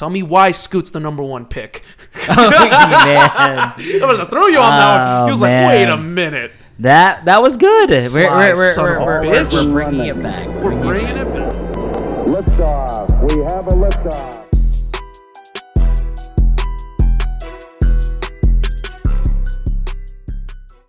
Tell me why Scoot's the number one pick. Oh, man. I'm going to throw you on that one. He was like, wait a minute. That was good. We're bringing it back. We're bringing it back. Liftoff. We have a liftoff.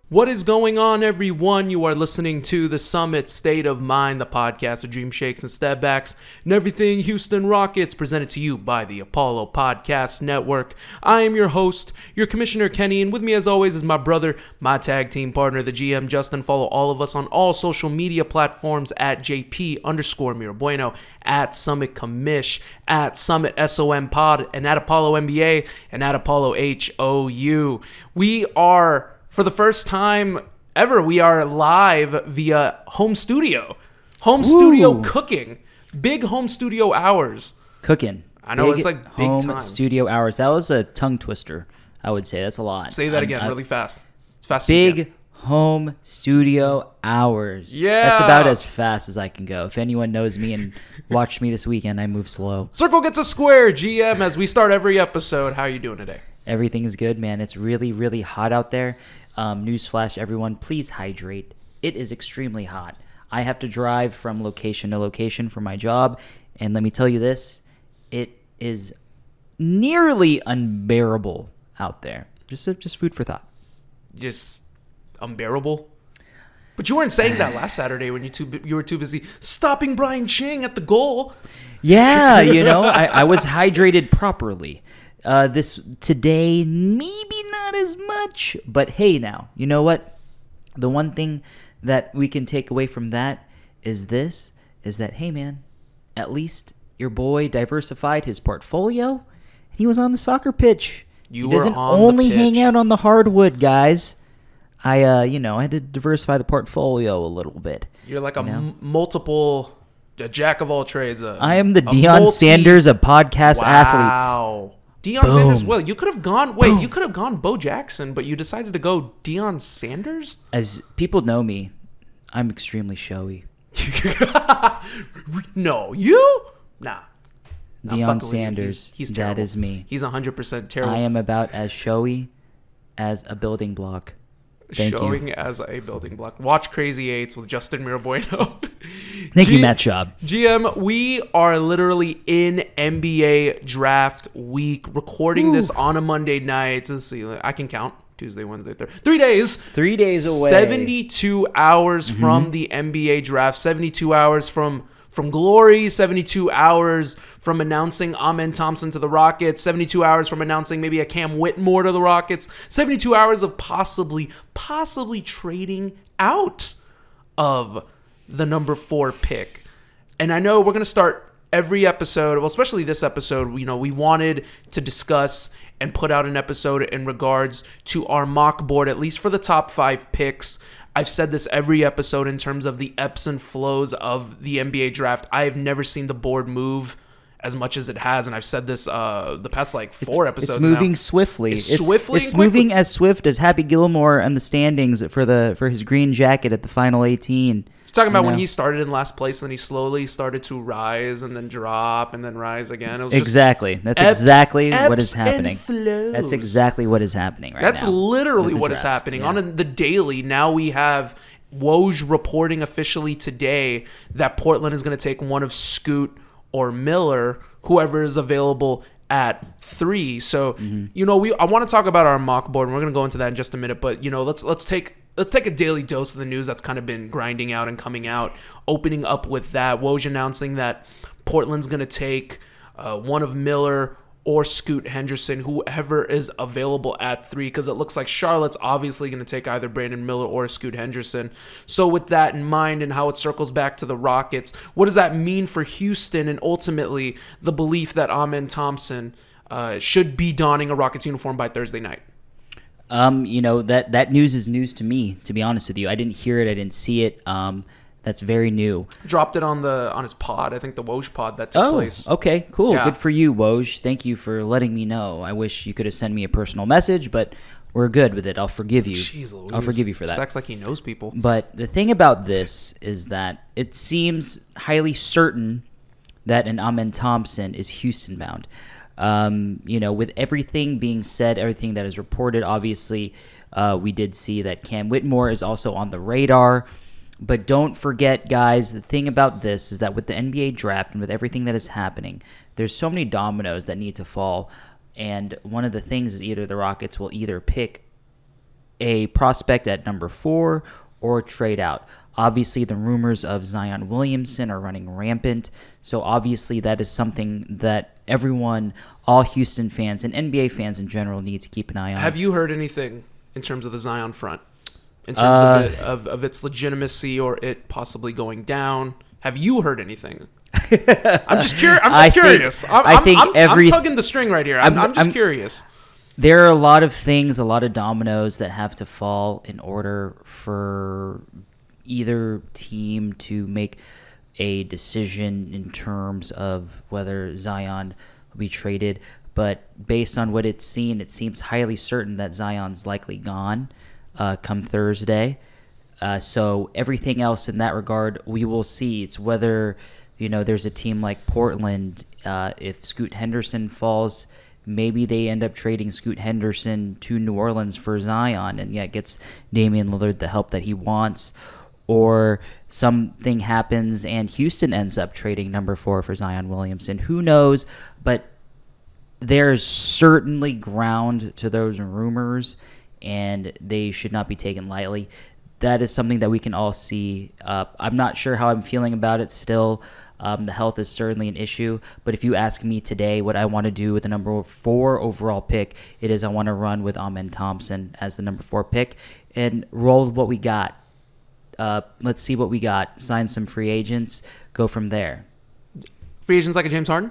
What is going on, everyone? You are listening to The Summit State of Mind, the podcast of Dream Shakes and Step Backs and everything Houston Rockets, presented to you by the Apollo Podcast Network. I am your host, your Commissioner Kenny, and with me as always is my brother, my tag team partner, the GM, Justin. Follow all of us on all social media platforms at JP_Mirabueno, at Summit Commish, at Summit SOM Pod, and at Apollo NBA, and at Apollo HOU. We are... For the first time ever, we are live via home studio. Home studio cooking. Big home studio hours. Cooking. I know, it's like big time. Home studio hours. That was a tongue twister, I would say. That's a lot. Say that again really fast. As fast as you can. Big home studio hours. Yeah. That's about as fast as I can go. If anyone knows me and watched me this weekend, I move slow. Circle gets a square, GM, as we start every episode. How are you doing today? Everything is good, man. It's really, really hot out there. Newsflash, everyone, please hydrate. It is extremely hot. I have to drive from location to location for my job, and let me tell you this, it is nearly unbearable out there. Just food for thought. Just unbearable? But you weren't saying that last Saturday when you were too busy stopping Brian Ching at the goal. Yeah, you know, I was hydrated properly. Today, maybe not as much, but hey, now, you know what? The one thing that we can take away from that is that, hey man, at least your boy diversified his portfolio. He was on the soccer pitch. He doesn't only hang out on the hardwood, guys. I had to diversify the portfolio a little bit. You're like multiple, a jack of all trades. I am the Deion Sanders of podcast athletes. Wow. Deion Sanders, well, you could have gone... Wait, you could have gone Bo Jackson, but you decided to go Deion Sanders? As people know me, I'm extremely showy. No, you? Nah. Deion Sanders, he's terrible. That is me. He's 100% terrible. I am about as showy as a building block. Watch Crazy Eights with Justin Mirabueno. Thank you, Matt Schaub. GM, we are literally in NBA draft week, recording this on a Monday night. Let's see, I can count. Tuesday, Wednesday, Thursday. 3 days. 3 days away. 72 hours from the NBA draft. 72 hours from glory, 72 hours from announcing Amen Thompson to the Rockets, 72 hours from announcing maybe a Cam Whitmore to the Rockets, 72 hours of possibly trading out of the number 4 pick. And I know we're going to start every episode, well, especially this episode, you know, we wanted to discuss and put out an episode in regards to our mock board, at least for the top 5 picks. I've said this every episode in terms of the ebbs and flows of the NBA draft. I have never seen the board move as much as it has, and I've said this the past like 4 episodes now. It's moving swiftly. It's moving as swift as Happy Gilmore and the standings for his green jacket at the final 18. He's talking about when he started in last place and he slowly started to rise and then drop and then rise again. It was exactly. That's exactly what is happening. That's exactly what is happening right now. That's literally what is happening. Yeah. On the daily, now we have Woj reporting officially today that Portland is going to take one of Scoot or Miller, whoever is available at 3. So, I want to talk about our mock board, and we're going to go into that in just a minute. But, you know, let's take a daily dose of the news that's kind of been grinding out and coming out, opening up with that. Woj announcing that Portland's going to take one of Miller or Scoot Henderson, whoever is available at 3, because it looks like Charlotte's obviously going to take either Brandon Miller or Scoot Henderson. So with that in mind and how it circles back to the Rockets, what does that mean for Houston and ultimately the belief that Amen Thompson should be donning a Rockets uniform by Thursday night? That news is news to me, to be honest with you. I didn't hear it. I didn't see it. That's very new. Dropped it on his pod. I think the Woj pod that took place. Oh, okay, cool. Yeah. Good for you, Woj. Thank you for letting me know. I wish you could have sent me a personal message, but we're good with it. I'll forgive you. Jeez Louise. I'll forgive you for that. Just acts like he knows people. But the thing about this is that it seems highly certain that an Amen Thompson is Houston bound. You know, with everything being said, everything that is reported, obviously, we did see that Cam Whitmore is also on the radar. But don't forget, guys, the thing about this is that with the NBA draft and with everything that is happening, there's so many dominoes that need to fall. And one of the things is either the Rockets will either pick a prospect at number 4 or trade out. Obviously, the rumors of Zion Williamson are running rampant. So obviously, that is something that everyone, all Houston fans and NBA fans in general, need to keep an eye on. Have you heard anything in terms of the Zion front? In terms of its legitimacy or it possibly going down? Have you heard anything? I'm just curious. I'm tugging the string right here. I'm just curious. There are a lot of things, a lot of dominoes that have to fall in order for either team to make a decision in terms of whether Zion will be traded. But based on what it's seen, it seems highly certain that Zion's likely gone come Thursday. So everything else in that regard, we will see. It's whether, you know, there's a team like Portland, if Scoot Henderson falls, maybe they end up trading Scoot Henderson to New Orleans for Zion and yet gets Damian Lillard the help that he wants. Or something happens and Houston ends up trading number 4 for Zion Williamson. Who knows? But there's certainly ground to those rumors, and they should not be taken lightly. That is something that we can all see. I'm not sure how I'm feeling about it still. The health is certainly an issue, but if you ask me today what I want to do with the number 4 overall pick, it is I want to run with Amen Thompson as the number 4 pick and roll with what we got. Let's see what we got. Sign some free agents. Go from there. Free agents like a James Harden?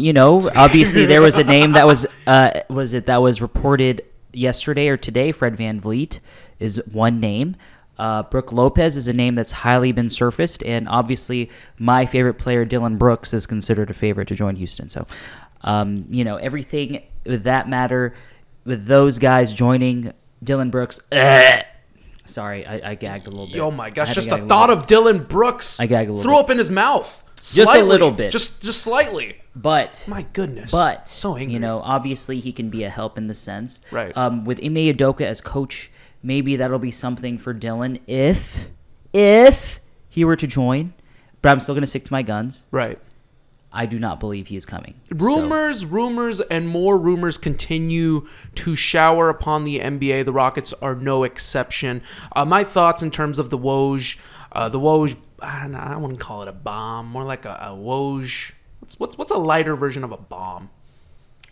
You know, obviously there was a name that was reported yesterday or today. Fred VanVleet is one name. Brook Lopez is a name that's highly been surfaced, and obviously my favorite player, Dylan Brooks, is considered a favorite to join Houston. So, you know, everything with that matter, with those guys joining, Dylan Brooks. Sorry, I gagged a little bit. Oh my gosh, just the thought of Dylan Brooks. I gagged a little bit. Threw up in his mouth. Slightly, just a little bit. Just slightly. But my goodness. But so angry. You know, obviously he can be a help in the sense. Right. With Ime Udoka as coach, maybe that'll be something for Dylan if he were to join. But I'm still going to stick to my guns. Right. I do not believe he is coming. Rumors, and more rumors continue to shower upon the NBA. The Rockets are no exception. My thoughts in terms of the Woj, I wouldn't call it a bomb, more like a Woj. What's a lighter version of a bomb?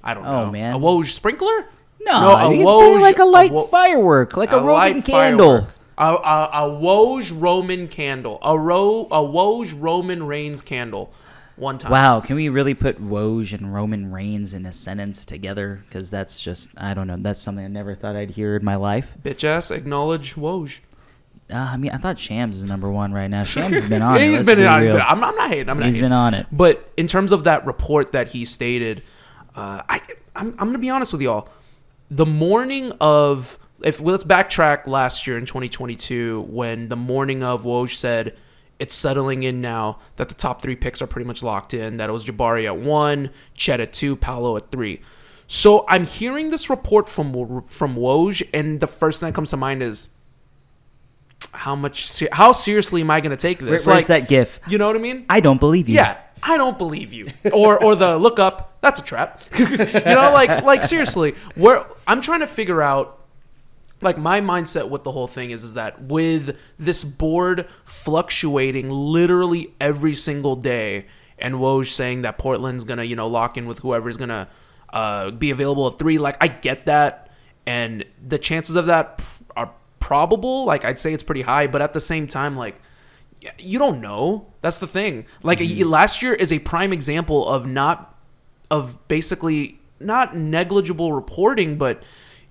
I don't know. Oh, man. A Woj sprinkler? No, you could say like a light firework, like a Roman candle. A Woj Roman candle. A Woj Roman Reigns candle. One time. Wow, can we really put Woj and Roman Reigns in a sentence together? Because that's just, I don't know, that's something I never thought I'd hear in my life. Bitch ass, acknowledge Woj. I mean, I thought Shams is number 1 right now. Shams has been on it. He's been on it. I'm not hating. He's been on it. But in terms of that report that he stated, I'm going to be honest with y'all. The morning of, let's backtrack last year in 2022 when the morning of Woj said, it's settling in now that the top 3 picks are pretty much locked in, that it was Jabari at 1, Chet at 2, Paolo at 3. So I'm hearing this report from Woj, and the first thing that comes to mind is, how seriously am I going to take this? Where's that gif? You know what I mean? I don't believe you. Yeah, I don't believe you. Or the look up, that's a trap. You know, like seriously, I'm trying to figure out. Like, my mindset with the whole thing is that with this board fluctuating literally every single day and Woj saying that Portland's going to, you know, lock in with whoever's going to be available at 3, like, I get that. And the chances of that are probable. Like, I'd say it's pretty high. But at the same time, like, you don't know. That's the thing. Like, last year is a prime example of basically not negligible reporting, but...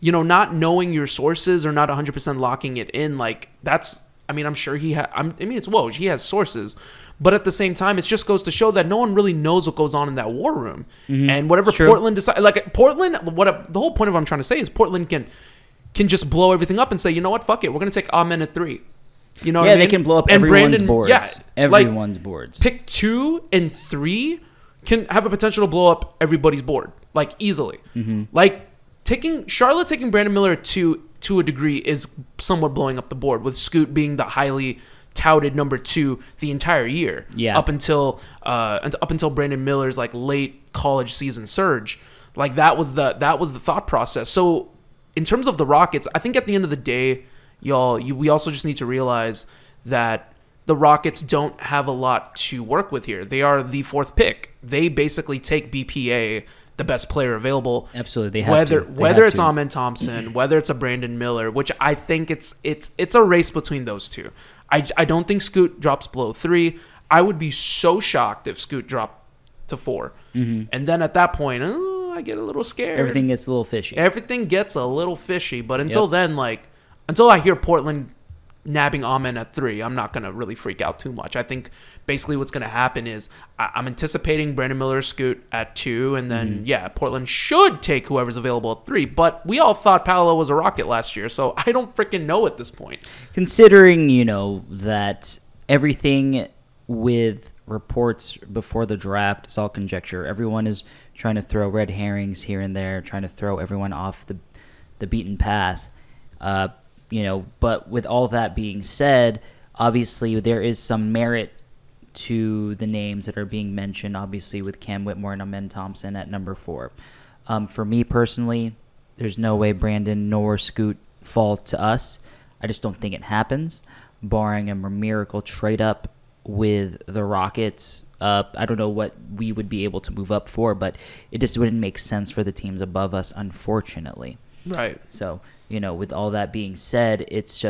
you know, not knowing your sources or not 100% locking it in, like, that's, I mean, I'm sure it's Woj, he has sources. But at the same time, it just goes to show that no one really knows what goes on in that war room. Mm-hmm. And whatever Portland decides, like, the whole point of what I'm trying to say is Portland can just blow everything up and say, you know what, fuck it, we're going to take Amen at 3. You know what I mean? Yeah, they can blow up everyone's boards. Yeah, everyone's boards. Pick 2 and 3 can have a potential to blow up everybody's board, like, easily. Mm-hmm. Like, taking Brandon Miller to a degree is somewhat blowing up the board, with Scoot being the highly touted number two the entire year, up until Brandon Miller's like late college season surge. Like, that was the thought process. So in terms of the Rockets, I think at the end of the day, y'all, we also just need to realize that the Rockets don't have a lot to work with here. They are the fourth pick. They basically take BPA, the best player available. Absolutely, they have whether it's Amen Thompson, whether it's a Brandon Miller, which I think it's a race between those two. I don't think Scoot drops below 3. I would be so shocked if Scoot dropped to 4. Mm-hmm. And then at that point, I get a little scared. Everything gets a little fishy. But until then, like, until I hear Portland nabbing Amen at 3, I'm not going to really freak out too much. I think basically what's going to happen is I'm anticipating Brandon Miller, Scoot at 2, and then, Portland should take whoever's available at 3. But we all thought Paolo was a Rocket last year, so I don't freaking know at this point. Considering, that everything with reports before the draft is all conjecture. Everyone is trying to throw red herrings here and there, trying to throw everyone off the beaten path. But with all that being said, obviously there is some merit to the names that are being mentioned, obviously with Cam Whitmore and Amen Thompson at number 4. For me personally, there's no way Brandon nor Scoot fall to us. I just don't think it happens, barring a miracle trade up with the Rockets. I don't know what we would be able to move up for, but it just wouldn't make sense for the teams above us, unfortunately. Right. So, with all that being said, it's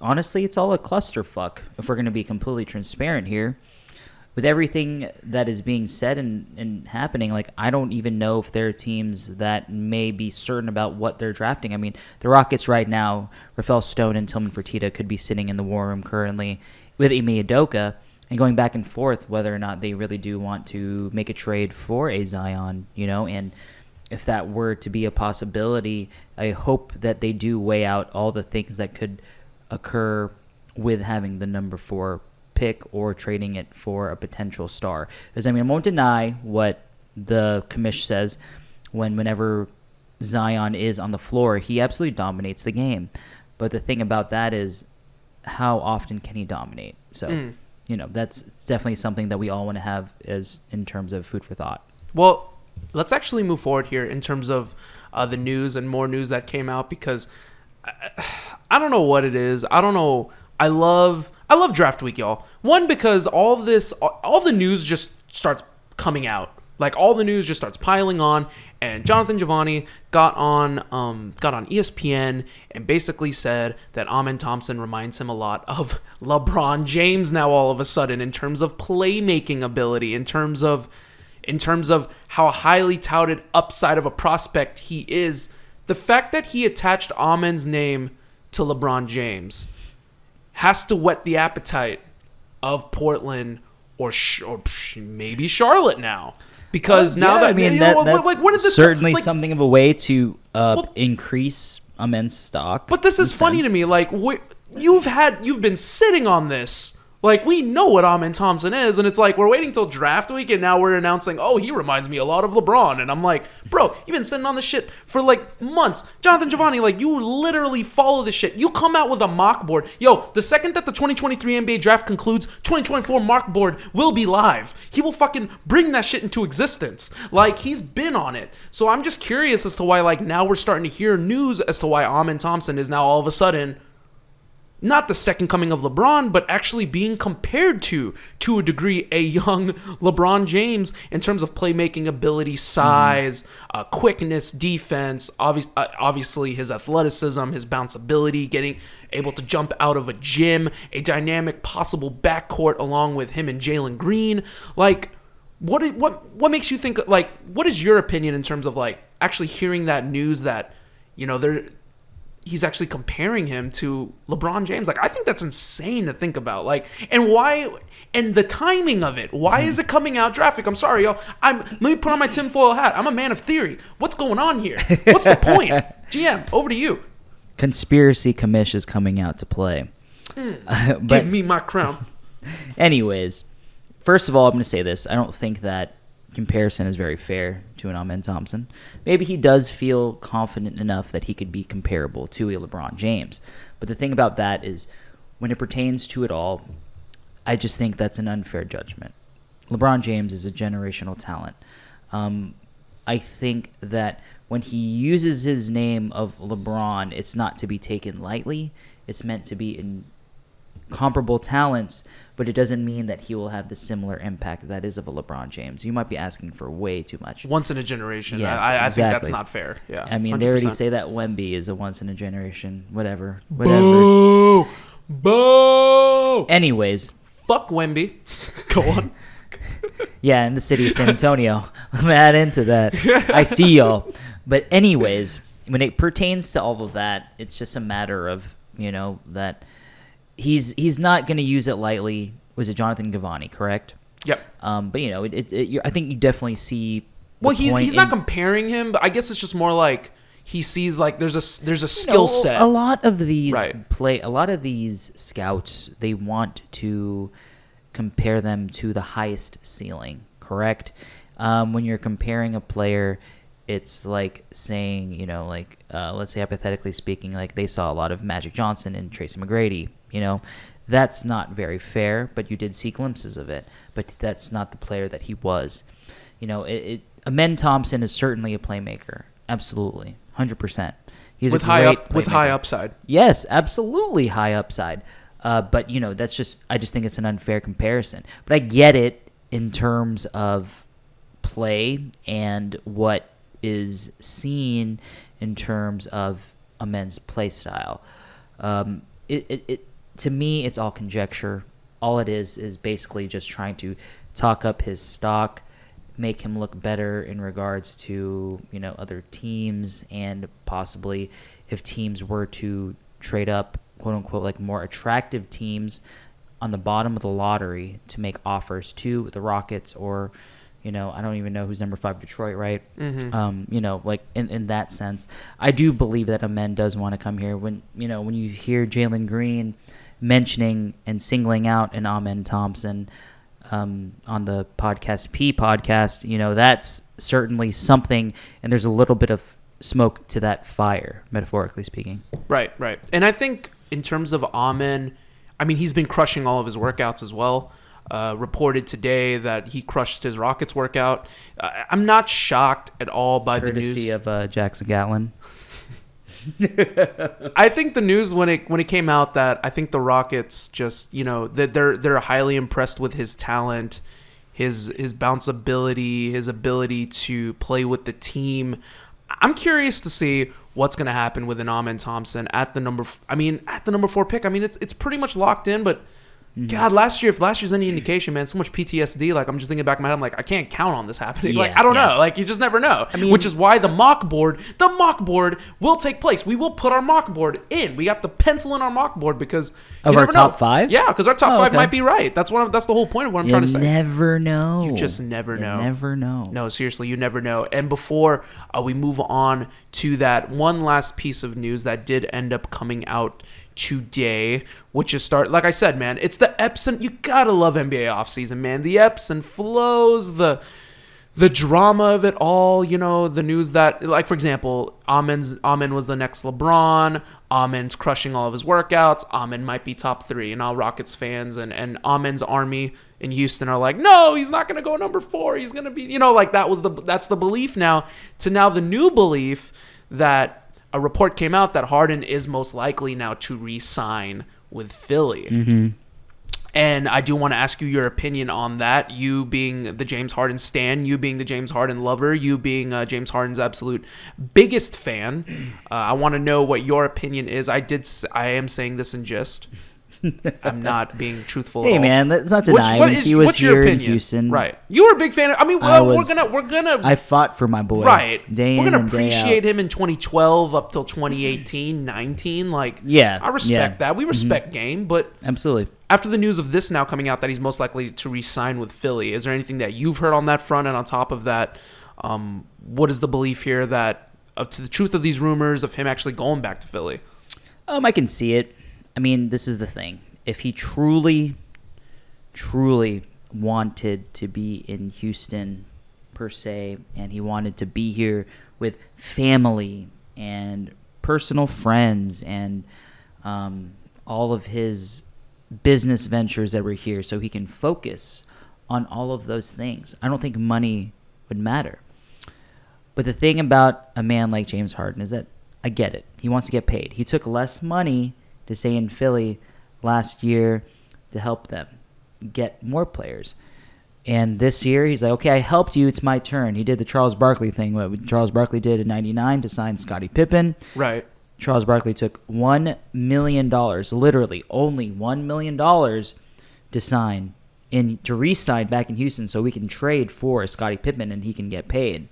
honestly all a clusterfuck, if we're going to be completely transparent here. With everything that is being said and happening, like, I don't even know if there are teams that may be certain about what they're drafting. I mean, the Rockets right now, Rafael Stone and Tillman Fertitta could be sitting in the war room currently with Ime Udoka, and going back and forth whether or not they really do want to make a trade for a Zion, and if that were to be a possibility, I hope that they do weigh out all the things that could occur with having the number 4 pick or trading it for a potential star. Because, I won't deny what the commish says. Whenever Zion is on the floor, he absolutely dominates the game. But the thing about that is, how often can he dominate? So, that's definitely something that we all want to have as in terms of food for thought. Well, let's actually move forward here in terms of the news and more news that came out, because I don't know what it is. I don't know. I love draft week, y'all. One, because all the news just starts coming out. Like, all the news just starts piling on, and Jonathan Givony got on ESPN and basically said that Amen Thompson reminds him a lot of LeBron James now, all of a sudden, in terms of playmaking ability, in terms of how highly touted upside of a prospect he is. The fact that he attached Amen's name to LeBron James has to whet the appetite of Portland or maybe Charlotte now. Because something of a way to increase Amen's stock. But this is funny to me. Like, you've been sitting on this. Like, we know what Amen Thompson is, and it's like we're waiting till draft week, and now we're announcing, oh, he reminds me a lot of LeBron. And I'm like, bro, you've been sitting on this shit for like months. Jonathan Givony, like, you literally follow this shit. You come out with a mock board. Yo, the second that the 2023 NBA draft concludes, 2024 mock board will be live. He will fucking bring that shit into existence. Like, he's been on it. So I'm just curious as to why, like, now we're starting to hear news as to why Amen Thompson is now all of a sudden not the second coming of LeBron, but actually being compared to a degree, a young LeBron James in terms of playmaking ability, size, quickness, defense, obviously his athleticism, his bounceability, getting able to jump out of a gym, a dynamic possible backcourt along with him and Jalen Green. Like, what makes you think, like, what is your opinion in terms of, like, actually hearing that news that, he's actually comparing him to LeBron James? Like, I think that's insane to think about. Like, and why? And the timing of it. Why is it coming out draft week? I'm sorry, yo. Let me put on my tinfoil hat. I'm a man of theory. What's going on here? What's the point? GM, over to you. Conspiracy commish is coming out to play. Give me my crown. Anyways, first of all, I'm going to say this. I don't think that comparison is very fair to an Amen Thompson. Maybe he does feel confident enough that he could be comparable to a LeBron James. But the thing about that is, when it pertains to it all, I just think that's an unfair judgment. LeBron James is a generational talent. I think that when he uses his name of LeBron, it's not to be taken lightly. It's meant to be in comparable talents, but it doesn't mean that he will have the similar impact that is of a LeBron James. You might be asking for way too much. Once in a generation. Yes, I think that's not fair. Yeah, I mean, 100%. They already say that Wemby is a once in a generation. Whatever. Boo! Boo! Anyways. Fuck Wemby. Go on. Yeah, in the city of San Antonio. I'm add into that. I see y'all. But anyways, when it pertains to all of that, it's just a matter of, that he's not going to use it lightly. Was it Jonathan Givony, correct? Yep. But, I think you definitely see. Well, he's not comparing him, but I guess it's just more like he sees like there's a skill set. A lot of these scouts, they want to compare them to the highest ceiling, correct? When you're comparing a player, it's like saying, let's say hypothetically speaking, like they saw a lot of Magic Johnson and Tracy McGrady. That's not very fair, but you did see glimpses of it. But that's not the player that he was. Amen Thompson is certainly a playmaker. Absolutely. 100%. He's a great playmaker. With high upside. Yes, absolutely high upside. But, I just think it's an unfair comparison. But I get it in terms of play and what is seen in terms of a men's play style. To me, it's all conjecture. All it is basically just trying to talk up his stock, make him look better in regards to, other teams, and possibly if teams were to trade up, quote unquote, like more attractive teams on the bottom of the lottery to make offers to the Rockets or, I don't even know who's number 5 Detroit, right? Mm-hmm. In that sense, I do believe that Amen does want to come here. When when you hear Jalen Green mentioning and singling out an Amen Thompson on the podcast podcast, that's certainly something, and there's a little bit of smoke to that fire, metaphorically speaking. Right. And I think in terms of Amen, he's been crushing all of his workouts as well. Reported today that he crushed his Rockets workout. I'm not shocked at all by the news of Jackson Gatlin. I think the news when it came out that I think the Rockets just that they're highly impressed with his talent, his bounce ability, his ability to play with the team. I'm curious to see what's going to happen with an Amen Thompson at the number 4 pick. It's pretty much locked in, but. God, if last year's any indication, man, so much PTSD. Like, I'm just thinking back in my head, I'm like, I can't count on this happening. Yeah, I don't know. You just never know. Which is why the mock board will take place. We will put our mock board in. We have to pencil in our mock board because of our top 5. Yeah, because our top 5 might be right. That's the whole point of what I'm trying to say. You never know. You just never know. You never know. No, seriously, you never know. And before we move on to that one last piece of news that did end up coming out today, which is like I said, man, it's the ebbs and you gotta love NBA offseason, man. The ebbs and flows, the drama of it all, the news that, like, for example, Amen was the next LeBron. Amen's crushing all of his workouts. Amen might be top 3, and all Rockets fans and Amen's army in Houston are like, no, he's not gonna go number 4. He's gonna be, that's the belief now. To now the new belief that. A report came out that Harden is most likely now to re-sign with Philly. Mm-hmm. And I do want to ask you your opinion on that, you being the James Harden stan, you being the James Harden lover, you being James Harden's absolute biggest fan. I want to know what your opinion is. I am saying this in gist. I'm not being truthful. Hey, at all. Man, let's not deny it. He was here in Houston, right? You were a big fan. We're gonna. I fought for my boy, right? We're gonna appreciate him in 2012 up till 2018, 19. I respect that. We respect game, but absolutely. After the news of this now coming out that he's most likely to re-sign with Philly, is there anything that you've heard on that front? And on top of that, what is the belief here that to the truth of these rumors of him actually going back to Philly? I can see it. This is the thing. If he truly, truly wanted to be in Houston per se, and he wanted to be here with family and personal friends and all of his business ventures that were here, so he can focus on all of those things. I don't think money would matter. But the thing about a man like James Harden is that I get it. He wants to get paid. He took less money to stay in Philly last year to help them get more players. And this year, he's like, okay, I helped you. It's my turn. He did the Charles Barkley thing, what Charles Barkley did in 99 to sign Scottie Pippen. Right. Charles Barkley took $1 million, literally only $1 million to sign and to re-sign back in Houston so we can trade for Scottie Pippen and he can get paid.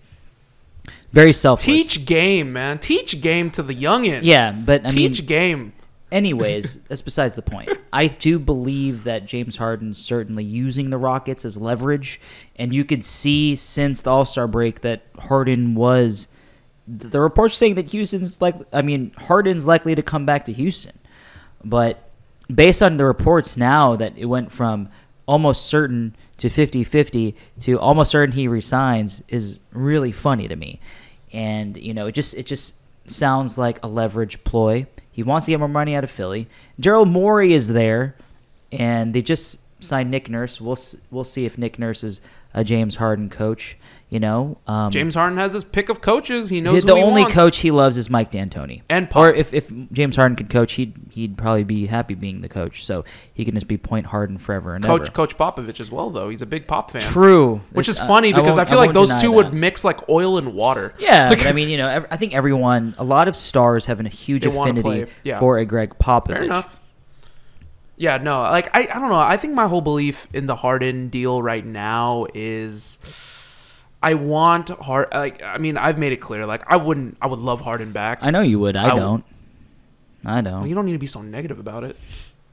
Very selfless. Teach game, man. Teach game to the youngins. Yeah, but I mean... Teach game. Anyways, that's besides the point. I do believe that James Harden's certainly using the Rockets as leverage, and you could see since the All-Star break that Harden was... The reports saying that Harden's likely to come back to Houston. But based on the reports now that it went from almost certain to 50-50 to almost certain he resigns is really funny to me. And, you know, it just sounds like a leverage ploy. He wants to get more money out of Philly. Daryl Morey is there, and they just signed Nick Nurse. We'll see if Nick Nurse is a James Harden coach. You know, James Harden has his pick of coaches. He knows who he wants. The only coach he loves is Mike D'Antoni. And Pop. Or if James Harden could coach, he'd probably be happy being the coach. So he can just be point Harden forever and ever. Coach Popovich as well, though. He's a big Pop fan. True. Which is funny because I feel like those two would mix like oil and water. Yeah. Like, but I mean, you know, I think a lot of stars have a huge affinity for a Greg Popovich. Fair enough. Yeah, no, like I don't know. I think my whole belief in the Harden deal right now is... I've made it clear. Like, I would love Harden back. I know you would. I don't. Well, you don't need to be so negative about it.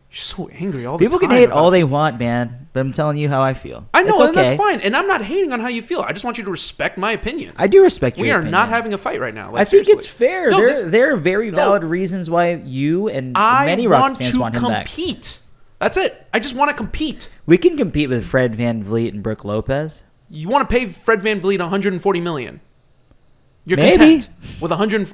You're so angry all the time. People can hate all they want, man. But I'm telling you how I feel. I know, and that's fine. And I'm not hating on how you feel. I just want you to respect my opinion. I do respect your opinion. We are not having a fight right now. Like, I think it's fair. There are very valid reasons why you and many Rockets fans want him back. I want to compete. That's it. I just want to compete. We can compete with Fred VanVleet and Brook Lopez. You want to pay Fred VanVleet $140 million. You're content with $140 million.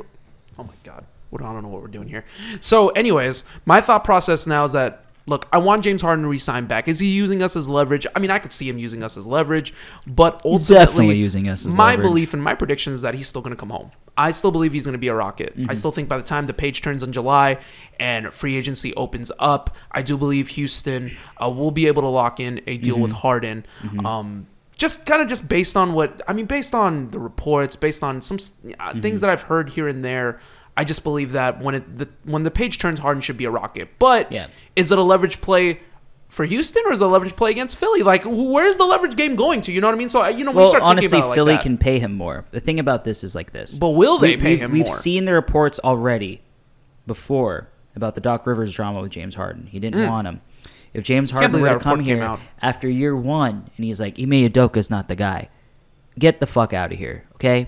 Oh, my God. I don't know what we're doing here. So, anyways, my thought process now is that, look, I want James Harden to re-sign back. Is he using us as leverage? I mean, I could see him using us as leverage, but ultimately, definitely using us as leverage. My belief and my prediction is that he's still going to come home. I still believe he's going to be a Rocket. Mm-hmm. I still think by the time the page turns in July and free agency opens up, I do believe Houston will be able to lock in a deal with Harden. Mm-hmm. Just based on based on the reports, based on some things that I've heard here and there, I just believe that when the page turns, Harden should be a Rocket. But is it a leverage play for Houston or is it a leverage play against Philly? Like, where's the leverage game going to? You know what I mean? So, you know, we start honestly, thinking about it Philly can pay him more. The thing about this is like this. But will they pay him more? We've seen the reports already before about the Doc Rivers drama with James Harden. He didn't want him. If James Harden were to come here after year one and he's like, Ime Udoka's not the guy, get the fuck out of here, okay?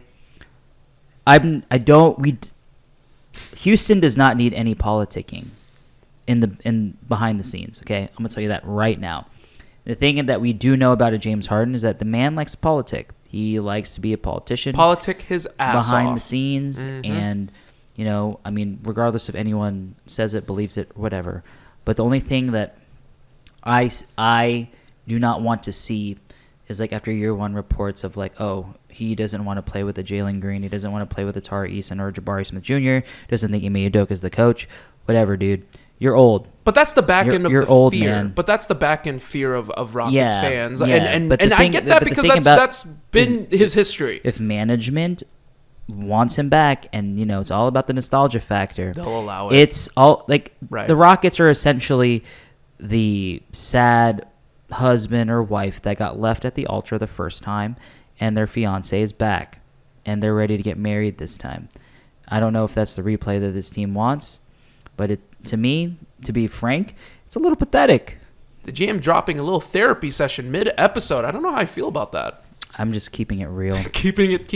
Houston does not need any politicking in behind the scenes, okay? I'm gonna tell you that right now. The thing that we do know about a James Harden is that the man likes to politic. He likes to be a politician, politic his ass behind the scenes, and you know, I mean, regardless if anyone says it, believes it, whatever. But the only thing that I do not want to see is like after year one reports of like, oh, he doesn't want to play with a Jalen Green. He doesn't want to play with a Tari Eason or Jabari Smith Jr. Doesn't think Ime Udoka is the coach. Whatever, dude. You're old. But that's the back end of the old, fear. Man. But that's the back end fear of Rockets fans. Yeah. And I get that because that's been his history. If management wants him back, and you know it's all about the nostalgia factor, they'll allow it. It's all like the Rockets are essentially the sad husband or wife that got left at the altar the first time, and their fiance is back, and they're ready to get married this time. I don't know if that's the replay that this team wants, but to me, to be frank, it's a little pathetic. The GM dropping a little therapy session mid-episode. I don't know how I feel about that. I'm just keeping it real. keeping it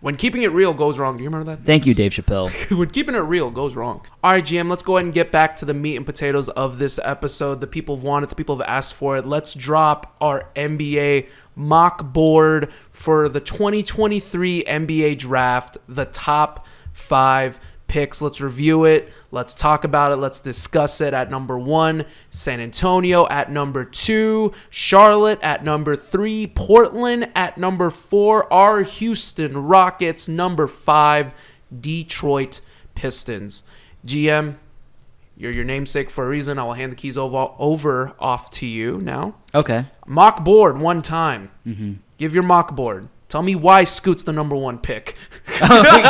When keeping it real goes wrong. Do you remember that? Thank you, Dave Chappelle. When keeping it real goes wrong. All right, GM, let's go ahead and get back to the meat and potatoes of this episode. The people have wanted, the people have asked for it. Let's drop our NBA mock board for the 2023 NBA draft, the top 5 picks. Let's review it. Let's talk about it. Let's discuss it. At number 1, San Antonio. At number 2, Charlotte. At number 3, Portland. At number 4, our Houston Rockets. Number 5, Detroit Pistons. GM, you're your namesake for a reason. I will hand the keys over off to you now. Okay. Mock board one time. Mm-hmm. Give your mock board. Tell me why Scoot's the number 1 pick. Oh, man.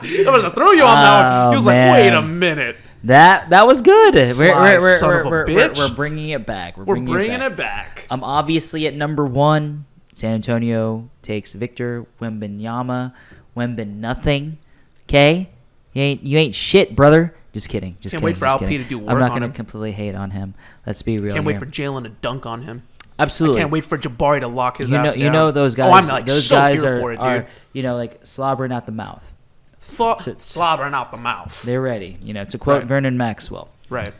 I'm going to throw you on that one. He was like, wait a minute. That was good. We're bringing it back. We're bringing it back. I'm obviously at number 1. San Antonio takes Victor Wembanyama. Wemben nothing. Okay? You ain't shit, brother. Just kidding. Can't wait for LP to do work on him. I'm not going to completely hate on him. Let's be real. Can't wait for Jalen to dunk on him. Absolutely. I can't wait for Jabari to lock his ass down. You know those guys. Oh, I'm like those so guys here for it, dude. Are, slobbering out the mouth. Slobbering out the mouth. They're ready. To quote Vernon Maxwell. Right.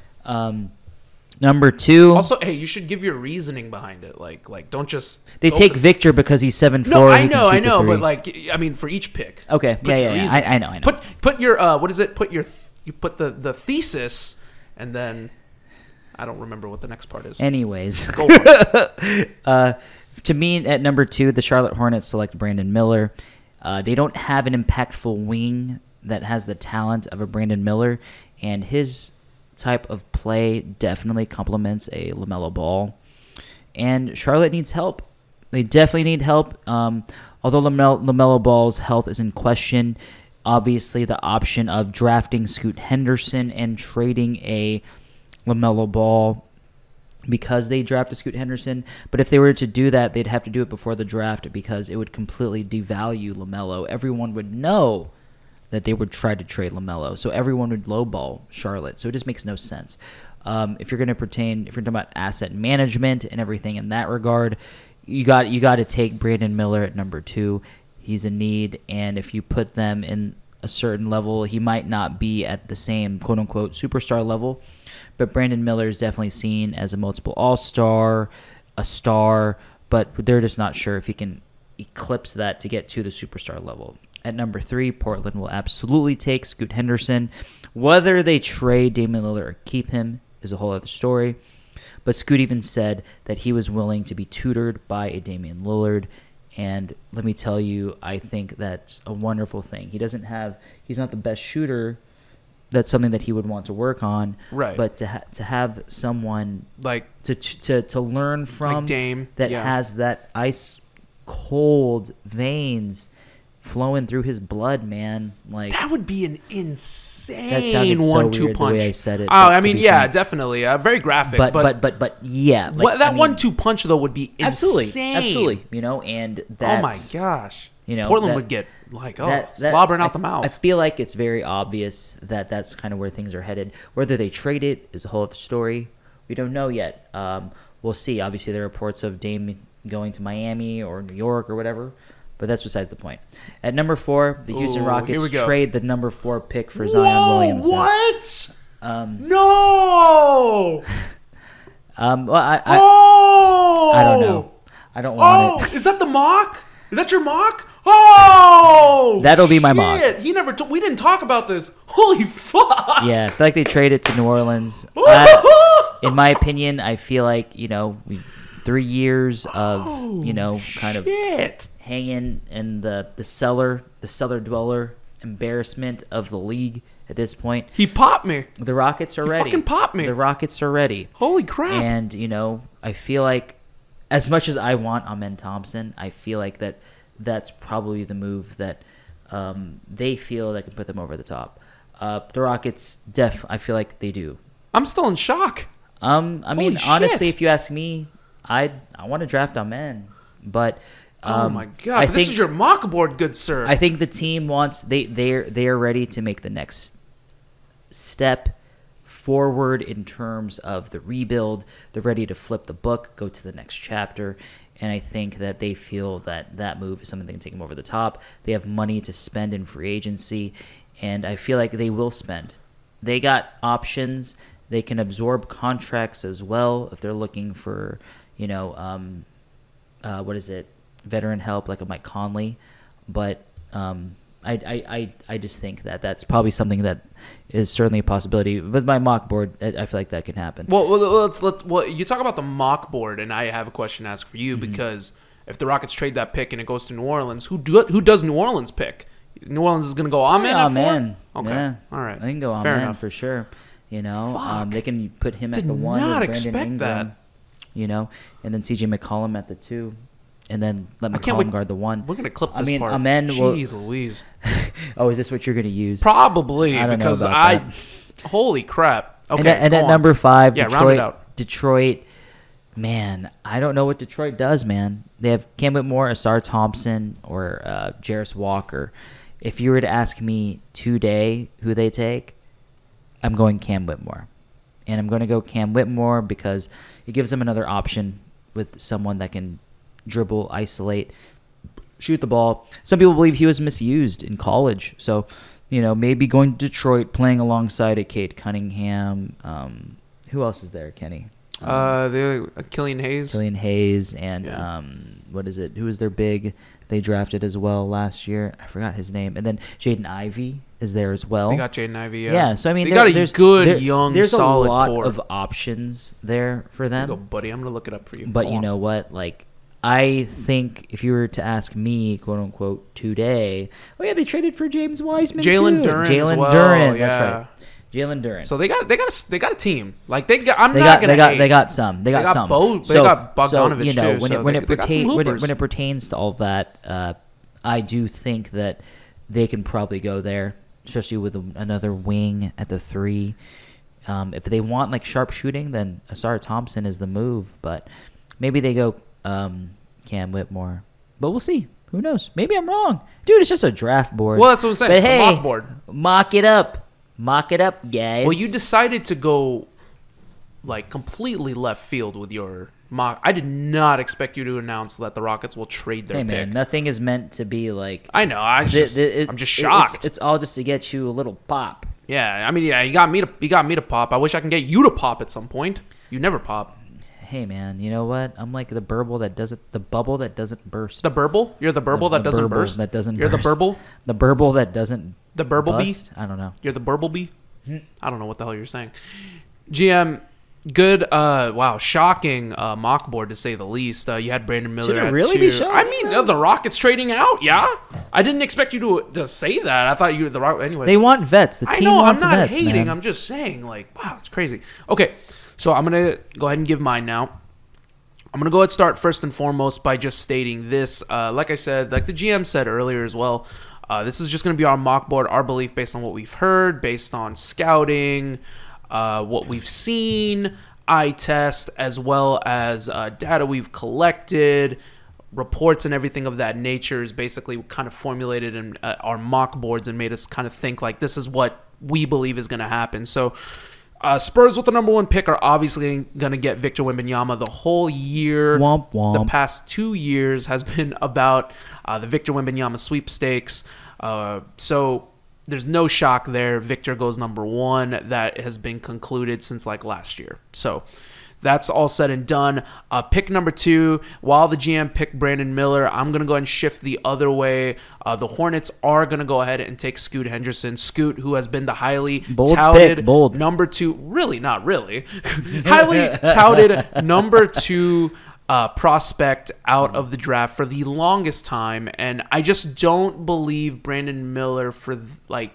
Number 2. Also, hey, you should give your reasoning behind it. Like don't just. They take Victor because he's 7'4". No, I know, but for each pick. Okay. Yeah. I know. Put your what is it? You put the thesis, and then. I don't remember what the next part is. Anyways. Go for it. To me, at number 2, the Charlotte Hornets select Brandon Miller. They don't have an impactful wing that has the talent of a Brandon Miller, and his type of play definitely complements a LaMelo Ball. And Charlotte needs help. They definitely need help. Although LaMelo Ball's health is in question, obviously the option of drafting Scoot Henderson and trading a LaMelo Ball, because they drafted Scoot Henderson. But if they were to do that, they'd have to do it before the draft because it would completely devalue LaMelo. Everyone would know that they would try to trade LaMelo, so everyone would lowball Charlotte. So it just makes no sense. If you're talking about asset management and everything in that regard, you got to take Brandon Miller at number 2. He's in need, and if you put them in a certain level, he might not be at the same quote unquote superstar level. But Brandon Miller is definitely seen as a multiple all-star, a star, but they're just not sure if he can eclipse that to get to the superstar level. At number 3, Portland will absolutely take Scoot Henderson. Whether they trade Damian Lillard or keep him is a whole other story. But Scoot even said that he was willing to be tutored by a Damian Lillard. And let me tell you, I think that's a wonderful thing. He's not the best shooter. That's something that he would want to work on, right? But to have someone like to learn from, like Dame, that has that ice cold veins flowing through his blood, man, like that would be an insane one-two punch. The way I said it. Definitely, very graphic. But yeah, that 1-2 punch though would be insane. Absolutely. And that's, oh my gosh. Portland would get slobbering out the mouth. I feel like it's very obvious that that's kind of where things are headed. Whether they trade it is a whole other story. We don't know yet. We'll see. Obviously, there are reports of Dame going to Miami or New York or whatever, but that's besides the point. At number 4, the Houston Rockets trade the number 4 pick for Zion Williamson. What? No! I don't know. I don't want it. Is that the mock? Is that your mock? Oh, that'll be my mock. We didn't talk about this. Holy fuck! Yeah, I feel like they traded to New Orleans. In my opinion, I feel like 3 years of kind of hanging in the cellar, the cellar dweller, embarrassment of the league at this point. He popped me. The Rockets are ready. Fucking popped me. The Rockets are ready. Holy crap! And I feel like as much as I want Amen Thompson, I feel like that. That's probably the move that they feel that can put them over the top. The Rockets, I feel like they do. I'm still in shock. Honestly, if you ask me, I want to draft Amen, but oh my god, this is your mock board, good sir. I think the team wants they are ready to make the next step forward in terms of the rebuild. They're ready to flip the book, go to the next chapter, And I think that they feel that that move is something that can take them over the top. They have money to spend in free agency, and I feel like they will spend. They got options. They can absorb contracts as well if they're looking for, you know, veteran help like a Mike Conley. But I just think that that's probably something that is certainly a possibility. With my mock board, I feel like that can happen. Well, you talk about the mock board, and I have a question to ask for you, because if the Rockets trade that pick and it goes to New Orleans, who does New Orleans pick? New Orleans is going to go Amen. Okay, yeah. All right. They can go Amen for sure. You know, they can put him at the one. Did not expect Brandon Ingram, that. You know, and then CJ McCollum at the two. And then let McCollum guard the one. We're going to clip this part. Amen. Jeez Louise. Oh, is this what you're going to use? Probably. I don't know about that. Holy crap. Okay, and at number five, yeah, round it out. Detroit, man, I don't know what Detroit does, man. They have Cam Whitmore, Asar Thompson, or Jarris Walker. If you were to ask me today who they take, I'm going Cam Whitmore. And I'm going to go Cam Whitmore because it gives them another option with someone that can dribble, isolate, shoot the ball. Some people believe he was misused in college. So, you know, maybe going to Detroit, playing alongside a Cade Cunningham. Who else is there, Kenny? Killian Hayes. Killian Hayes and yeah. Who was their big they drafted as well last year? I forgot his name. And then Jaden Ivey is there as well. They got Jaden Ivey, yeah. Yeah, so I mean, there's a good, solid core of options there for them. There you go, buddy. I'm going to look it up for you. But you know what? Like, I think if you were to ask me, quote unquote, today, oh yeah, they traded for James Wiseman, Jalen Duren, as well. Duren, yeah. That's right, Jalen Duren. So they got a team. Like they got, I'm they not got, gonna. They got hate. They got some. They got some. Both. So, they got Bogdanovich you know, too. When it pertains to all that, I do think that they can probably go there, especially with another wing at the three. If they want like sharp shooting, then Asar Thompson is the move. But maybe they go. Cam Whitmore, but we'll see. Who knows? Maybe I'm wrong, dude. It's just a draft board. Well, that's what I'm saying. But it's a mock board. Mock it up, guys. Well, you decided to go like completely left field with your mock. I did not expect you to announce that the Rockets will trade their pick. Hey man, nothing is meant to be like. I know. I'm just shocked. It's all just to get you a little pop. Yeah, I mean, yeah, you got me to pop. I wish I can get you to pop at some point. You never pop. Hey man, you know what? I'm like the bubble that doesn't burst. The burble? You're the burble that doesn't burst. That doesn't. You're burst. The burble. The burble that doesn't. The burble bee. I don't know. You're the burble bee. I don't know what the hell you're saying. GM, good. Wow, shocking mock board to say the least. You had Brandon Miller. Should it really be shocking? I mean, the Rockets trading out. Yeah, I didn't expect you to say that. I thought you were the right. Anyway, they want vets. The team wants vets. I'm not hating. Man. I'm just saying, like, wow, it's crazy. Okay. So I'm going to go ahead and give mine now. I'm going to go ahead and start first and foremost by just stating this. Like I said, like the GM said earlier as well, this is just going to be our mock board, our belief based on what we've heard, based on scouting, what we've seen, eye test, as well as data we've collected, reports and everything of that nature is basically kind of formulated in our mock boards and made us kind of think like this is what we believe is going to happen. So Spurs with the number one pick are obviously going to get Victor Wembanyama the whole year. Womp, womp. The past 2 years has been about the Victor Wembanyama sweepstakes. So there's no shock there. Victor goes number one. That has been concluded since like last year. So that's all said and done. Pick number two, while the GM picked Brandon Miller, I'm going to go ahead and shift the other way. The Hornets are going to go ahead and take Scoot Henderson. Scoot, who has been the highly touted number two. Really, not really. Highly touted number two prospect out of the draft for the longest time. And I just don't believe Brandon Miller for like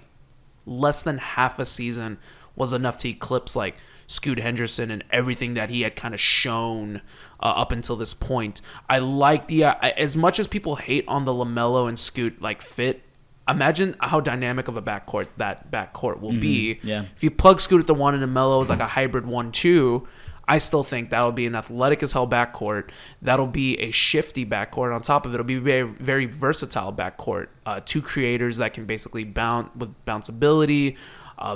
less than half a season was enough to eclipse like Scoot Henderson and everything that he had kind of shown up until this point. I like the as much as people hate on the LaMelo and Scoot like fit, imagine how dynamic of a backcourt that backcourt will be. Yeah. If you plug Scoot at the one and LaMelo is like a hybrid 1-2, I still think that'll be an athletic as hell backcourt. That'll be a shifty backcourt. On top of it, it'll be very, very versatile backcourt. Two creators that can basically bounce with bounceability.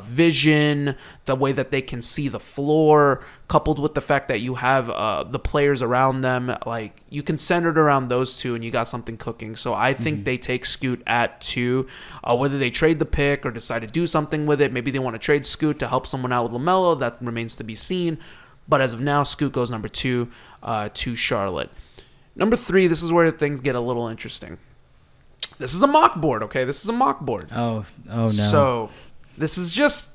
vision, the way that they can see the floor, coupled with the fact that you have the players around them. Like, you can center it around those two, and you got something cooking. So I think they take Scoot at 2. Whether they trade the pick or decide to do something with it, maybe they want to trade Scoot to help someone out with LaMelo. That remains to be seen. But as of now, Scoot goes number 2 to Charlotte. Number 3, this is where things get a little interesting. This is a mock board, okay? This is a mock board. Oh no. So this is just,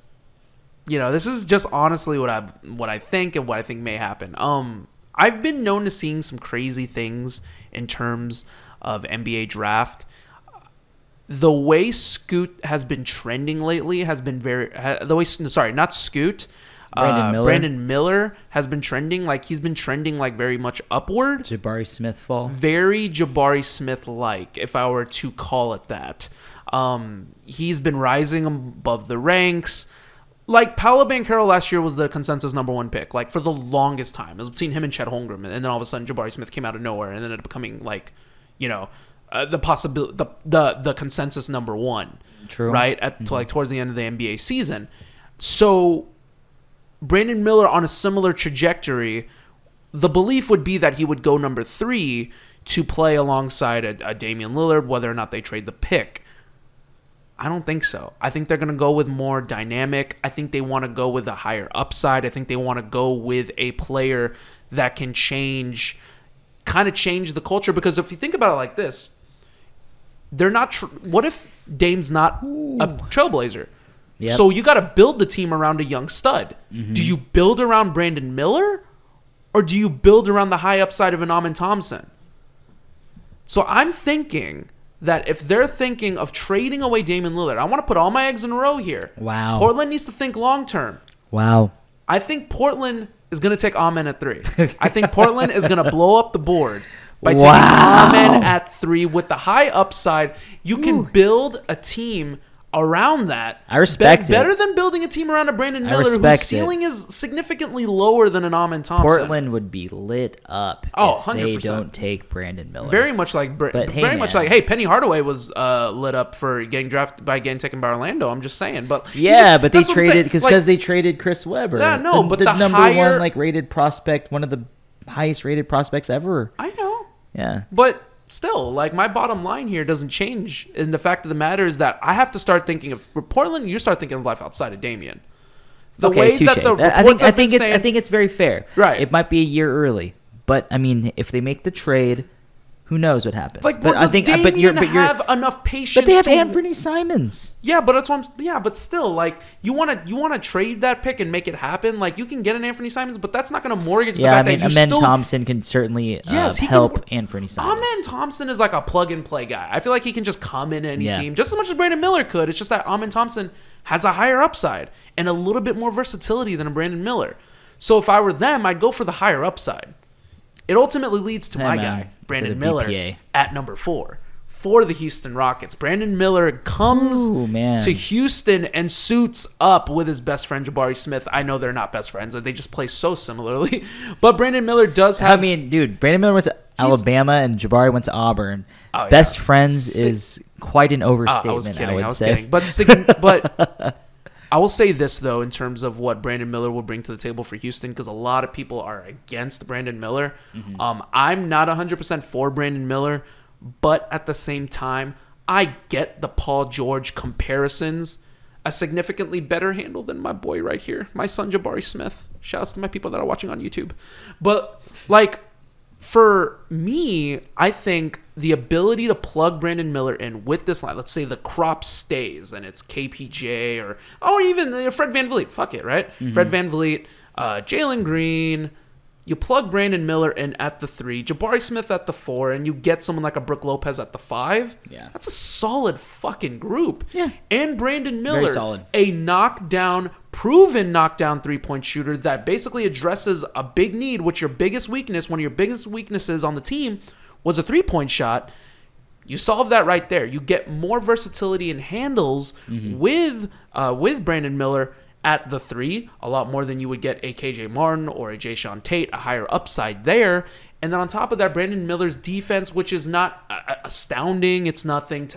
you know, this is just honestly what I think and what I think may happen. I've been known to seeing some crazy things in terms of NBA draft. The way Scoot has been trending lately has been Brandon Miller has been trending. Like, he's been trending, like, very much upward. Jabari Smith fall. Very Jabari Smith-like, if I were to call it that. He's been rising above the ranks. Like, Paolo Banchero last year was the consensus number 1 pick, like, for the longest time. It was between him and Chet Holmgren, and then all of a sudden Jabari Smith came out of nowhere and ended up becoming, like, you know, the consensus number 1. True. Right? Towards the end of the NBA season. So Brandon Miller on a similar trajectory, the belief would be that he would go number 3 to play alongside a Damian Lillard, whether or not they trade the pick. I don't think so. I think they're going to go with more dynamic. I think they want to go with a higher upside. I think they want to go with a player that can change the culture. Because if you think about it like this, they're not. What if Dame's not a trailblazer? Yep. So you got to build the team around a young stud. Mm-hmm. Do you build around Brandon Miller, or do you build around the high upside of an Amen Thompson? So I'm thinking that if they're thinking of trading away Damian Lillard, I want to put all my eggs in a row here. Wow. Portland needs to think long term. Wow. I think Portland is going to take Amen at 3. I think Portland is going to blow up the board by taking Amen at 3 with the high upside. You can build a team around that. I respect it. Better than building a team around a Brandon Miller whose ceiling is significantly lower than an Amen Thompson. Portland would be lit up if 100%. They don't take Brandon Miller. Very much like Penny Hardaway was lit up for getting drafted by getting taken by Orlando. I'm just saying, but but they traded because they traded Chris Webber. Yeah, no, but the number one rated prospect, one of the highest rated prospects ever. I know. Yeah, but still, like, my bottom line here doesn't change. And the fact of the matter is that I have to start thinking of Portland. You start thinking of life outside of Damian. I think it's very fair. Right. It might be a year early, but I mean, if they make the trade, who knows what happens? Like, but I think Damian have enough patience. But they have Anfernee Simons. Yeah, but that's what I'm. Yeah, but still, like, you want to trade that pick and make it happen. Like, you can get an Anfernee Simons, but that's not going to mortgage. Yeah, the fact that Amen Thompson can certainly help Anfernee Simons. Amen Thompson is like a plug and play guy. I feel like he can just come in any team just as much as Brandon Miller could. It's just that Amen Thompson has a higher upside and a little bit more versatility than a Brandon Miller. So if I were them, I'd go for the higher upside. It ultimately leads to my guy, Brandon Miller, at number 4 for the Houston Rockets. Brandon Miller comes to Houston and suits up with his best friend, Jabari Smith. I know they're not best friends. They just play so similarly. But Brandon Miller does have... I mean, dude, Brandon Miller went to Alabama and Jabari went to Auburn. Oh, yeah. Best friends is quite an overstatement, I would say. But I will say this, though, in terms of what Brandon Miller will bring to the table for Houston, because a lot of people are against Brandon Miller. Mm-hmm. I'm not 100% for Brandon Miller, but at the same time, I get the Paul George comparisons. A significantly better handle than my boy right here, my son Jabari Smith. Shouts to my people that are watching on YouTube. But, like, for me, I think the ability to plug Brandon Miller in with this line, let's say the crop stays and it's KPJ or even Fred VanVleet. Fuck it, right? Mm-hmm. Fred VanVleet, Jalen Green. You plug Brandon Miller in at the 3, Jabari Smith at the 4, and you get someone like a Brook Lopez at the 5. Yeah. That's a solid fucking group. Yeah. And Brandon Miller, a proven knockdown three-point shooter that basically addresses a big need, which your biggest weakness, one of your biggest weaknesses on the team was a three-point shot. You solve that right there. You get more versatility and handles with Brandon Miller at the 3, a lot more than you would get a KJ Martin or a Jayshon Tate, a higher upside there. And then on top of that, Brandon Miller's defense, which is not astounding. It's nothing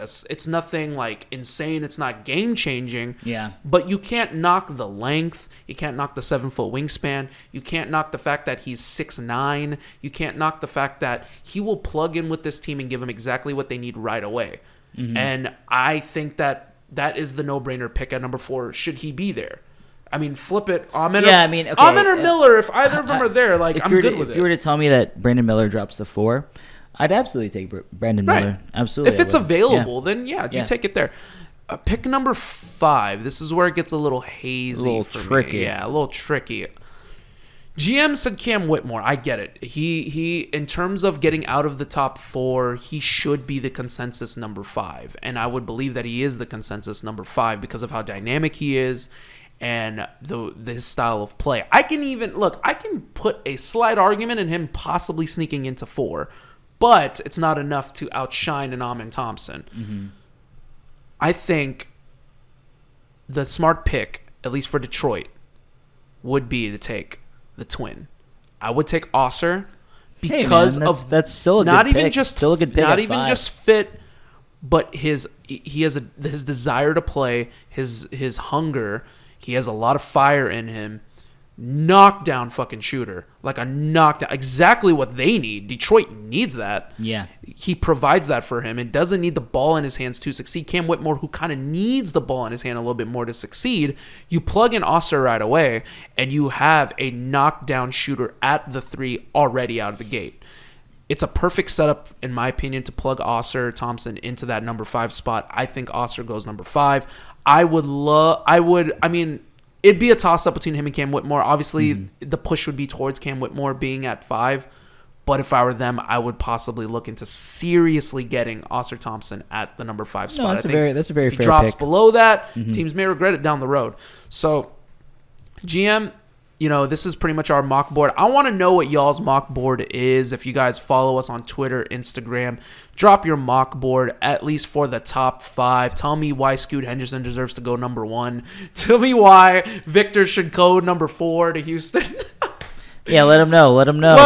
like insane. It's not game changing. Yeah. But you can't knock the length. You can't knock the 7-foot wingspan. You can't knock the fact that he's 6'9". You can't knock the fact that he will plug in with this team and give them exactly what they need right away. Mm-hmm. And I think that is the no-brainer pick at number 4. Should he be there? I mean, flip it. Amen or Miller, if either of them are there, like, I'm good with it. If you were to tell me that Brandon Miller drops the 4, I'd absolutely take Brandon Miller. Absolutely. If it's available, then you take it there. Pick number 5. This is where it gets a little hazy. A little tricky for me. Yeah, a little tricky. GM said Cam Whitmore. I get it. He in terms of getting out of the top 4, he should be the consensus number 5. And I would believe that he is the consensus number 5 because of how dynamic he is and his style of play. I can put a slight argument in him possibly sneaking into 4, but it's not enough to outshine an Amen Thompson. Mm-hmm. I think the smart pick, at least for Detroit, would be to take the twin. I would take Osser because that's still a good pick. Not even just fit, but his desire to play, his hunger. He has a lot of fire in him. Knockdown fucking shooter. Like a knockdown. Exactly what they need. Detroit needs that. Yeah. He provides that for him and doesn't need the ball in his hands to succeed. Cam Whitmore, who kind of needs the ball in his hand a little bit more to succeed, you plug in Osser right away and you have a knockdown shooter at the 3 already out of the gate. It's a perfect setup, in my opinion, to plug Osser Thompson into that number 5 spot. I think Osser goes number 5. It'd be a toss-up between him and Cam Whitmore. Obviously, the push would be towards Cam Whitmore being at 5. But if I were them, I would possibly look into seriously getting Osser Thompson at the number 5 spot. That's a very fair pick. If he drops below that, teams may regret it down the road. So, GM... this is pretty much our mock board. I want to know what y'all's mock board is. If you guys follow us on Twitter, Instagram, drop your mock board, at least for the top 5. Tell me why Scoot Henderson deserves to go number 1. Tell me why Victor should go number 4 to Houston. Yeah, let him know. Let him know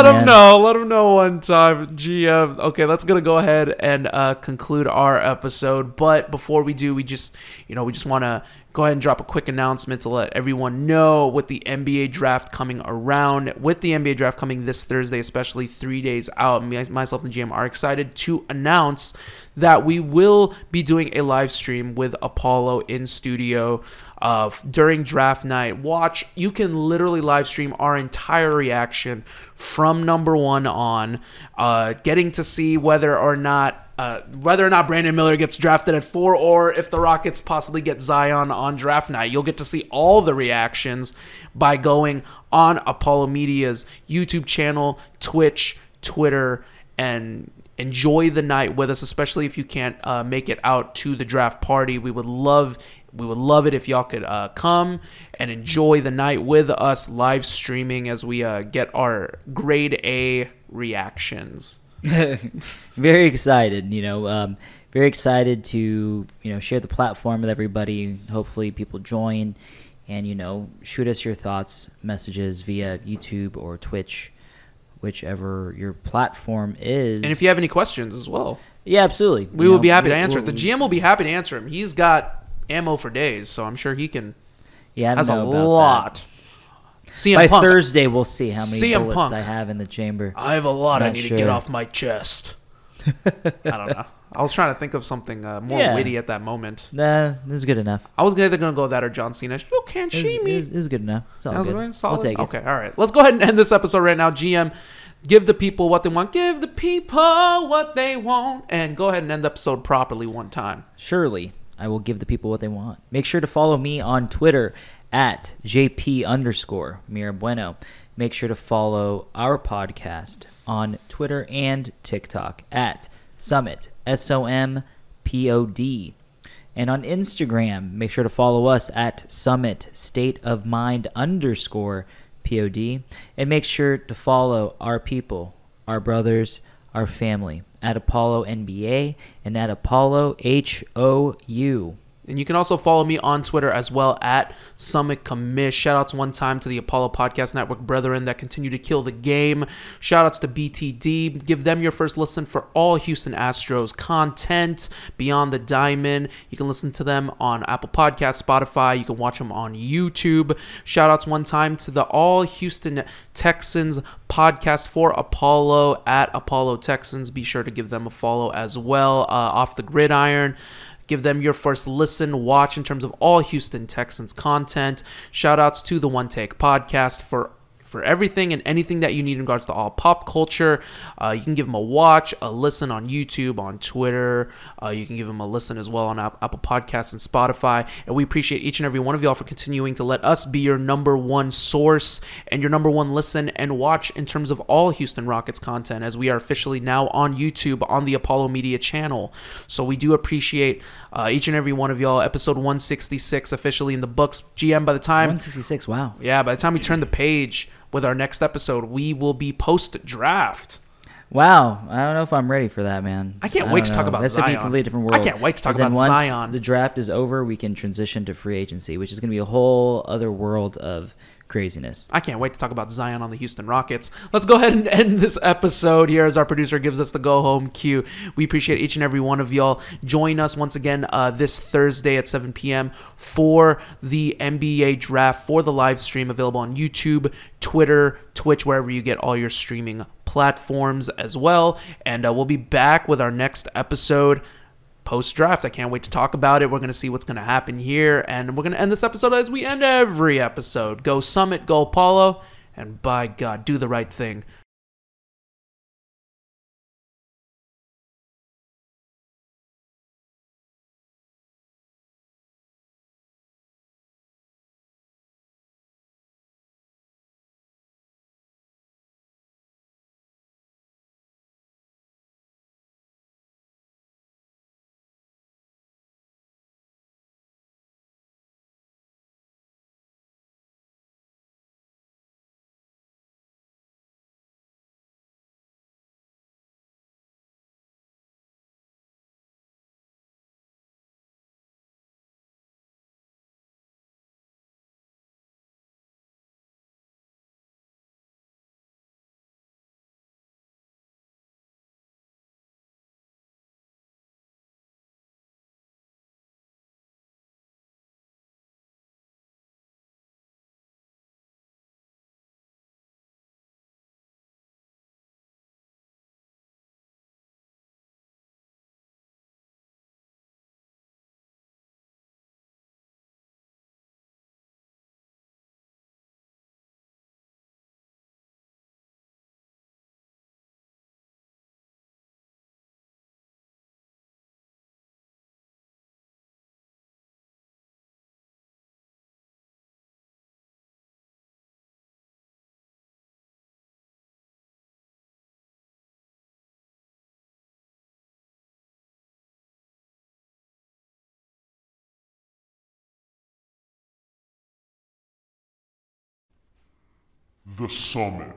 one time, GM. Okay, that's gonna go ahead and conclude our episode. But before we do, we just want to go ahead and drop a quick announcement to let everyone know with the NBA draft coming around. With the NBA draft coming this Thursday, especially 3 days out, myself and GM are excited to announce that we will be doing a live stream with Apollo in studio during draft night. You can literally live stream our entire reaction from number 1 on, getting to see whether or not Brandon Miller gets drafted at 4 or if the Rockets possibly get Zion on draft night. You'll get to see all the reactions by going on Apollo Media's YouTube channel, Twitch, Twitter, and enjoy the night with us, especially if you can't make it out to the draft party. We would love it if y'all could come and enjoy the night with us live streaming as we get our grade A reactions. Very excited, very excited to, share the platform with everybody. Hopefully people join and, shoot us your thoughts, messages via YouTube or Twitch, whichever your platform is. And if you have any questions as well. Yeah, absolutely. We will be happy to answer it. The GM will be happy to answer him. He's got ammo for days, so I'm sure he can. Yeah, has a lot. That. CM By Punk. Thursday, we'll see how many CM bullets Punk. I have in the chamber. I have a lot I need to get off my chest. I don't know. I was trying to think of something more witty at that moment. Nah, this is good enough. I was either going to go that or John Cena. You can't see me. This is good enough. It's all good. I'll take it. Okay, all right. Let's go ahead and end this episode right now. GM, give the people what they want. Give the people what they want. And go ahead and end the episode properly one time. Surely, I will give the people what they want. Make sure to follow me on Twitter at JP_Mirabueno. Make sure to follow our podcast on Twitter and TikTok at Summit, SOMPOD. And on Instagram, make sure to follow us at Summit StateOfMind_POD. And make sure to follow our people, our brothers, our family at Apollo NBA and at Apollo HOU. And you can also follow me on Twitter as well at Summit Commish. Shoutouts one time to the Apollo Podcast Network brethren that continue to kill the game. Shoutouts to BTD. Give them your first listen for all Houston Astros content beyond the diamond. You can listen to them on Apple Podcasts, Spotify. You can watch them on YouTube. Shoutouts one time to the All Houston Texans podcast for Apollo at Apollo Texans. Be sure to give them a follow as well. Off the Gridiron. Give them your first listen, watch in terms of all Houston Texans content. Shout outs to the One Take Podcast for everything and anything that you need in regards to all pop culture. You can give them a watch, a listen on YouTube, on Twitter. You can give them a listen as well on Apple Podcasts and Spotify. And we appreciate each and every one of y'all for continuing to let us be your number one source and your number one listen and watch in terms of all Houston Rockets content, as we are officially now on YouTube on the Apollo Media channel. So we do appreciate each and every one of y'all. Episode 166 officially in the books. GM, by the time... 166, wow. Yeah, by the time we turn the page... with our next episode, we will be post-draft. Wow. I don't know if I'm ready for that, man. I can't wait to talk about Zion. That's going to be a completely different world. I can't wait to talk about Zion. Once the draft is over, we can transition to free agency, which is going to be a whole other world of craziness. I can't wait to talk about Zion on the Houston Rockets. Let's go ahead and end this episode here as our producer gives us the go-home cue. We appreciate each and every one of y'all. Join us once again this Thursday at 7 p.m. for the NBA Draft, for the live stream available on YouTube, Twitter, Twitch, wherever you get all your streaming platforms as well. And we'll be back with our next episode post-draft. I can't wait to talk about it. We're going to see what's going to happen here, and we're going to end this episode as we end every episode. Go Summit, go Apollo, and by God, do the right thing. The Summit.